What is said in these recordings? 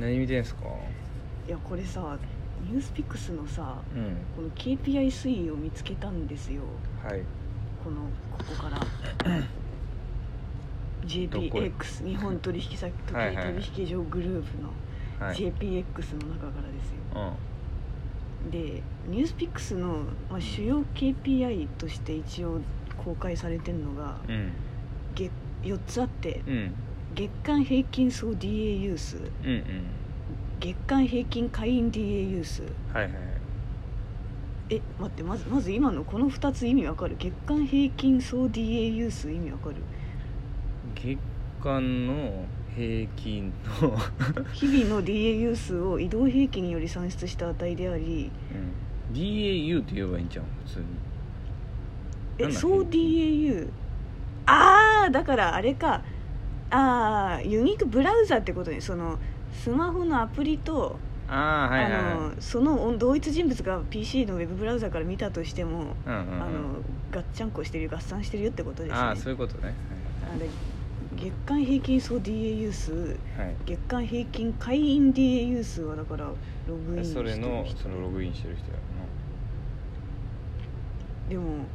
何見てんすか。いやこれさニュースピックスのさ、うん、この KPI 推移を見つけたんですよ。はい。ここからJPX 日本取引先時計取引所グループの JPX の中からですよ。はいうん、でニュースピックスの、まあ、主要 KPI として一応公開されてるのが、うん、4つあって、うん、月間平均総 DAU 数、うんうん、月間平均会員 DAU 数、はいはい、待って、まず今のこの2つ意味わかる？月間平均総 DAU 数意味わかる？月間の平均と日々の DAU 数を移動平均により算出した値であり、うん、DAU って言えばいいんじゃん普通に。総 DAU、 だからあれか、ユニークブラウザってことね。そのスマホのアプリとはいはいはい、その同一人物が PC のウェブブラウザから見たとしても、うんうんうん、ガッチャンコしてるよ、合算してるよってことですね。そういうことね。月間平均総 DAU 数、はい、月間平均会員 DAU 数はだからログインしてる人、そのログインしてる人やな。でも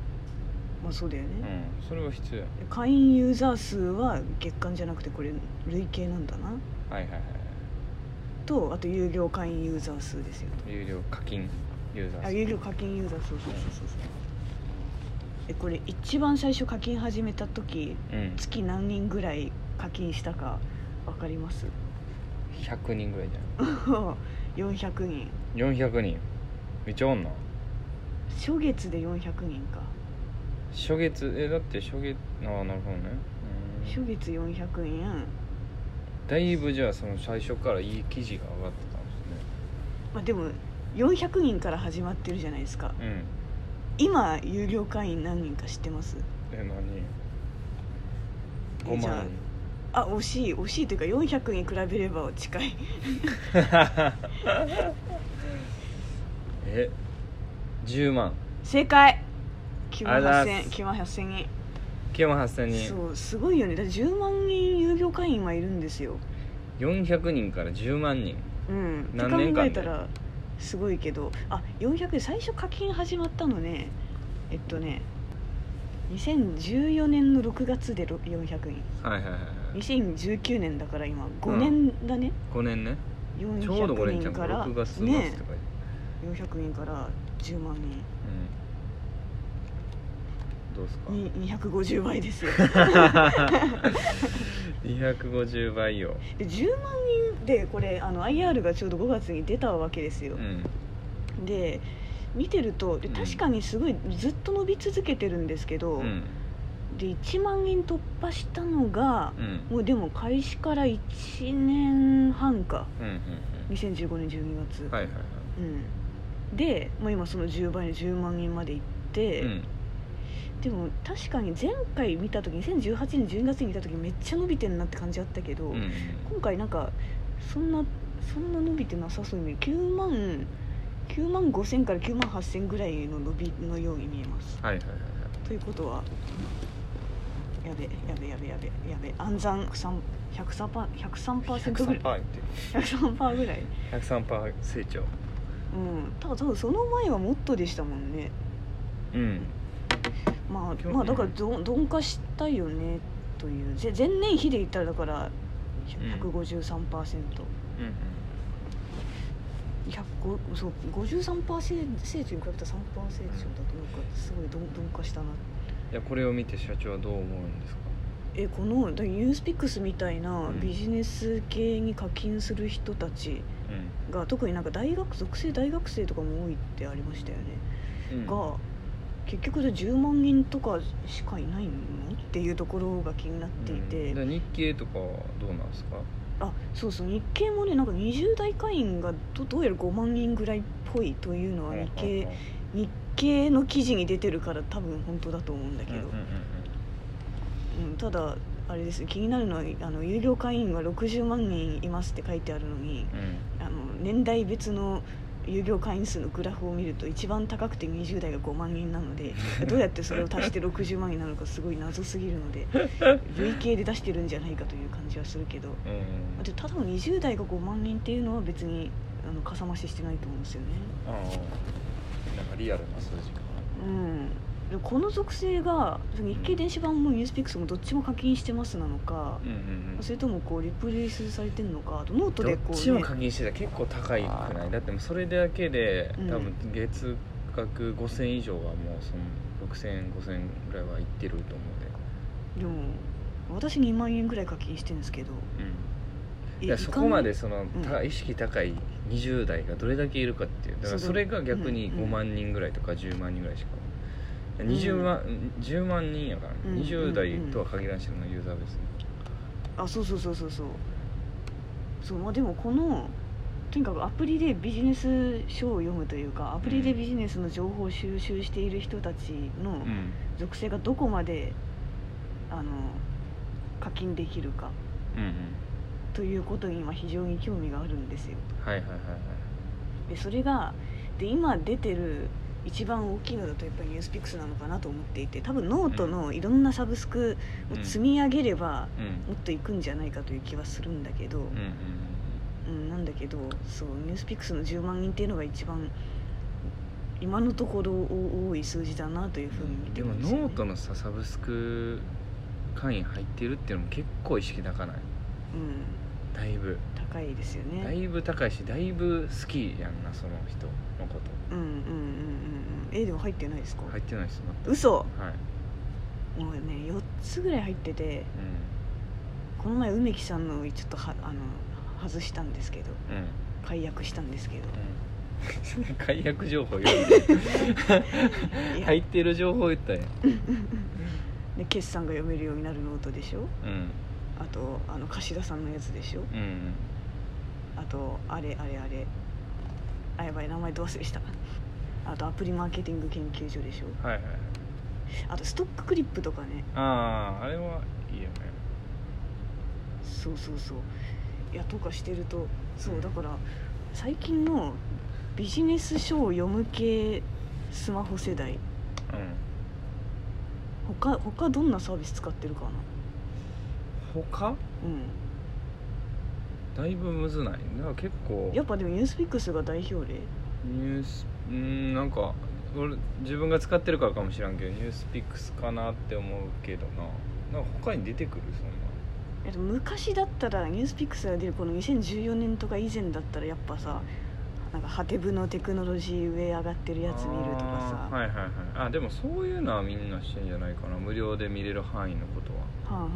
まあそうだよね、うん、それは必要や。会員ユーザー数は月間じゃなくてこれ累計なんだな。はいはいはい。とあと有料会員ユーザー数ですよ。有料課金ユーザー数。有料課金ユーザー数、そう。これ一番最初課金始めた時、うん、月何人ぐらい課金したか分かります？100人ぐらいじゃん。400人。めっちゃおんな。初月で400人か。初月だって初月なるほどね。初月400円。だいぶじゃあその最初からいい記事が上がってたんですね。まあでも400人から始まってるじゃないですか。うん、今有料会員何人か知ってます？何？5万人。惜しいというか400に比べれば近い。10万。正解。98000人。98000人。そうすごいよね。だって10万人有料会員はいるんですよ。400人から10万人。うん。何年間で？って考えたらすごいけど、400最初課金始まったのね。2014年の6月で400人。はいはいはい。2019年だから今5年だね。うん、5年ね。400人から6月ね。400人から10万人。うん。どうすか？250倍ですよ。250倍よ。10万人でこれIR がちょうど5月に出たわけですよ、うん、で見てると確かにすごいずっと伸び続けてるんですけど、うん、で1万人突破したのが、うん、もうでも開始から1年半か、うんうんうん、2015年12月、はいはいはいうん、でもう今その10倍の10万人まで行って、うんでも確かに前回見た時2018年12月に見た時めっちゃ伸びてんなって感じあったけど、うん、今回なんかそんな伸びてなさそうに見える。9万5000から9万8000ぐらいの伸びのように見えます。はいはいはい、はい、ということはやべ暗算103% ぐらい 103% ぐらい 103% 成長。ただその前はもっとでしたもんね。まあだから鈍化したよねという。前年比で言ったらだから 153%、そう 53% 成長に比べたら 3% 成長だとなんかすごい鈍化したな。いやこれを見て社長はどう思うんですか？このニュースピックスみたいなビジネス系に課金する人たちが、特になんか属性大学生とかも多いってありましたよね、が結局10万人とかしかいないのっていうところが気になっていて、で日経とかはどうなんですか？そう日経もねなんか20代会員がどうやら5万人ぐらいっぽいというのは日経の記事に出てるから多分本当だと思うんだけど、ただあれです、気になるのは有料会員は60万人いますって書いてあるのに、年代別の有料会員数のグラフを見ると一番高くて20代が5万人なので、どうやってそれを足して60万人なのかすごい謎すぎるので累計で出してるんじゃないかという感じはするけど、でただの20代が5万人っていうのは別にかさ増ししてないと思うんですよね。ああ、なんかリアルな数字かな。うん、この属性が日経電子版もニュースピックスもどっちも課金してますなのか、それともこうリプレイスされてるのか、ノートでこう、ね、どっちも課金してたら結構高いくない？だってもうそれだけで多分月額5000以上はもう6000、5000ぐらいはいってると思うで。でも私2万円ぐらい課金してるんですけど、いやそこまでその、意識高い20代がどれだけいるかっていう。だからそれが逆に5万人ぐらいとか10万人ぐらいしか、10万人やから、ね、20代とは限らんしのユーザーベース。あ、そうまあでもこのとにかくアプリでビジネス書を読むというか、アプリでビジネスの情報を収集している人たちの属性がどこまで課金できるか、ということに今非常に興味があるんですよ。でそれがで今出てる一番大きいのだとやっぱりニュースピックスなのかなと思っていて、多分ノートのいろんなサブスクを積み上げればもっといくんじゃないかという気はするんだけど、なんだけどそうニュースピックスの10万人っていうのが一番今のところ多い数字だなというふうに見てますよね。でもノートのさサブスク会員入ってるっていうのも結構意識高ない？だいぶ高いですよね。だいぶ高いし、だいぶ好きやんなその人のこと。でも入ってないですか？入ってないです。嘘。はい。もうね4つぐらい入ってて、この前梅木さんのちょっと外したんですけど、解約したんですけど、解約情報言うんで入ってる情報言ったんやで決算が読めるようになるノートでしょ、あと柏さんのやつでしょ、あとあれやばい名前ど忘れした、あとアプリマーケティング研究所でしょ、あとストッククリップとかね。あれはいいよね。いやとかしてると、だから最近のビジネス書を読む系スマホ世代、他どんなサービス使ってるかな。だいぶむずない？なんか結構やっぱでもニュースピックスが代表例。ニュースなんか俺自分が使ってるからかもしらんけどニュースピックスかなって思うけどな。なんか他に出てくるそんな。昔だったらニュースピックスが出るこの2014年とか以前だったらやっぱさなんかハテブのテクノロジー上上がってるやつ見るとかさ。あでもそういうのはみんなしてんじゃないかな。無料で見れる範囲のことは。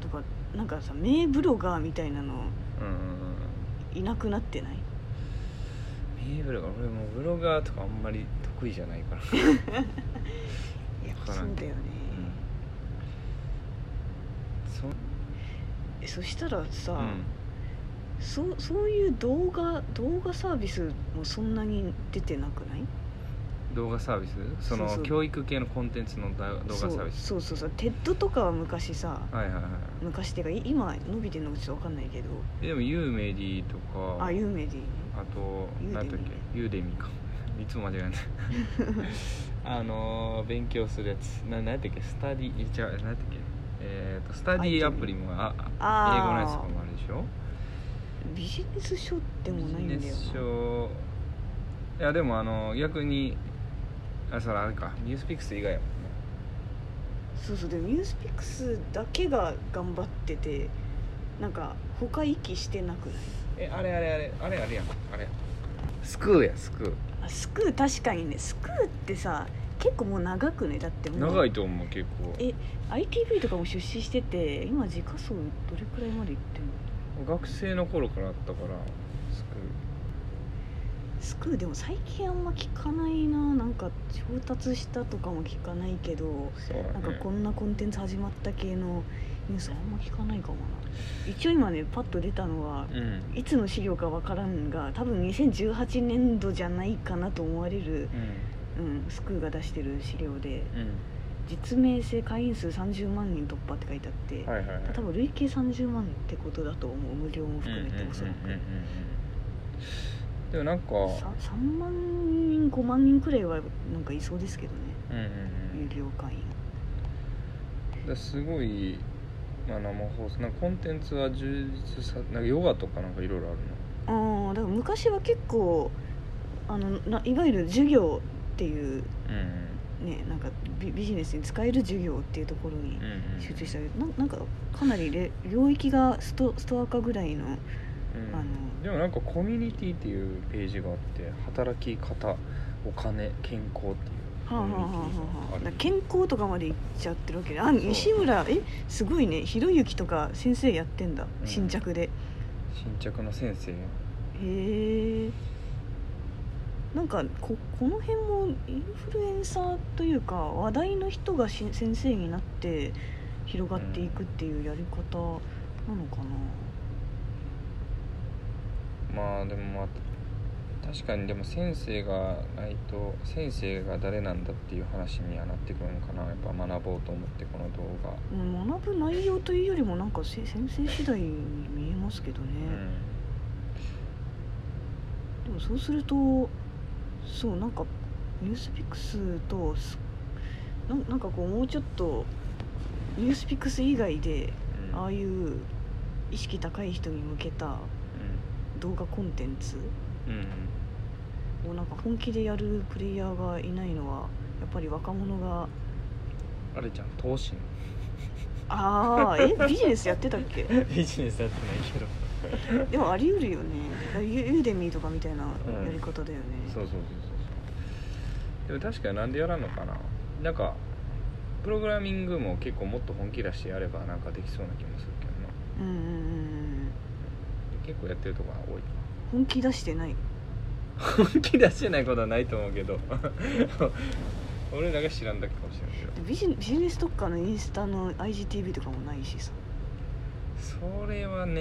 とかなんかさ名ブロガーみたいなの、いなくなってない？名ブロガー俺もうブロガーとかあんまり得意じゃないから。いやそうだよね。そしたらさ、そういう動画サービスもそんなに出てなくない？動画サービス、その教育系のコンテンツの動画サービス。TED とかは昔さ、昔ってか今伸びてるのかちょっと分かんないけど。でもユーメディとか、ユーメディ、あと何だっけ、ユーデミか、いつも間違えない。勉強するやつ、何だっけ、スタディ、違う、何だっけ、スタディアプリも英語のやつとかもあるでしょ。ビジネス書でもないんだよな。ビジネス書、いやでも逆に。それあれか、ニュースピックス以外やもんね。でもニュースピックスだけが頑張っててなんか他息してなくない？あれやん、スクーや、スクー。確かにね、スクーってさ結構もう長くね。だってもう長いと思う結構。ITV とかも出資してて今時価総どれくらいまでいってんの？学生の頃からあったからスクー。でも最近あんま聞かないな。なんか上達したとかも聞かないけど、なんかこんなコンテンツ始まった系のニュースあんま聞かないかもな。一応今ねパッと出たのは、いつの資料かわからんが多分2018年度じゃないかなと思われる、スクーが出してる資料で、実名制会員数30万人突破って書いてあって、多分累計30万ってことだと思う。無料も含めておそらく。でもなんか3万人5万人くらいはなんかいそうですけどね、うんうんうん、有料会員だすごい、まあ、生放送なんかコンテンツは充実さなんかヨガとかなんかいろいろあるの。ああ、だから昔は結構いわゆる授業っていう、うんうん、ね、なんかビジネスに使える授業っていうところに集中したけど、うんうん、なんかかなり領域がストア化ぐらいの、うん、でもなんかコミュニティっていうページがあって働き方お金健康っていう。はあはあはあはあ、だ健康とかまでいっちゃってるわけで、あ、西村、すごいね、ひろゆきとか先生やってんだ、うん、新着で新着の先生。へえ。なんかこの辺もインフルエンサーというか話題の人が先生になって広がっていくっていうやり方なのかな、うん、まあでもまあ確かにでも先生がないと先生が誰なんだっていう話にはなってくるのかな。やっぱ学ぼうと思ってこの動画学ぶ内容というよりもなんか先生次第に見えますけどね、うん、でもそうするとそうなんかニュースピックスとなんかこうもうちょっとニュースピックス以外でああいう意識高い人に向けた動画コンテンツ、うんもうなんか本気でやるプレイヤーがいないのはやっぱり若者があれじゃん投資ああビジネスやってたっけビジネスやってないけどでもあり得るよね。ユーデミーとかみたいなやり方だよね、うん、そうでも確かになんでやらんのかな。なんかプログラミングも結構もっと本気出してやればなんかできそうな気もするけどな。うんうんうん結構やってるとこが多いな。本気出してない本気出してないことはないと思うけど俺らが知らんだけかもしれないけどビジネスとかのインスタの IGTV とかもないしさ。それはね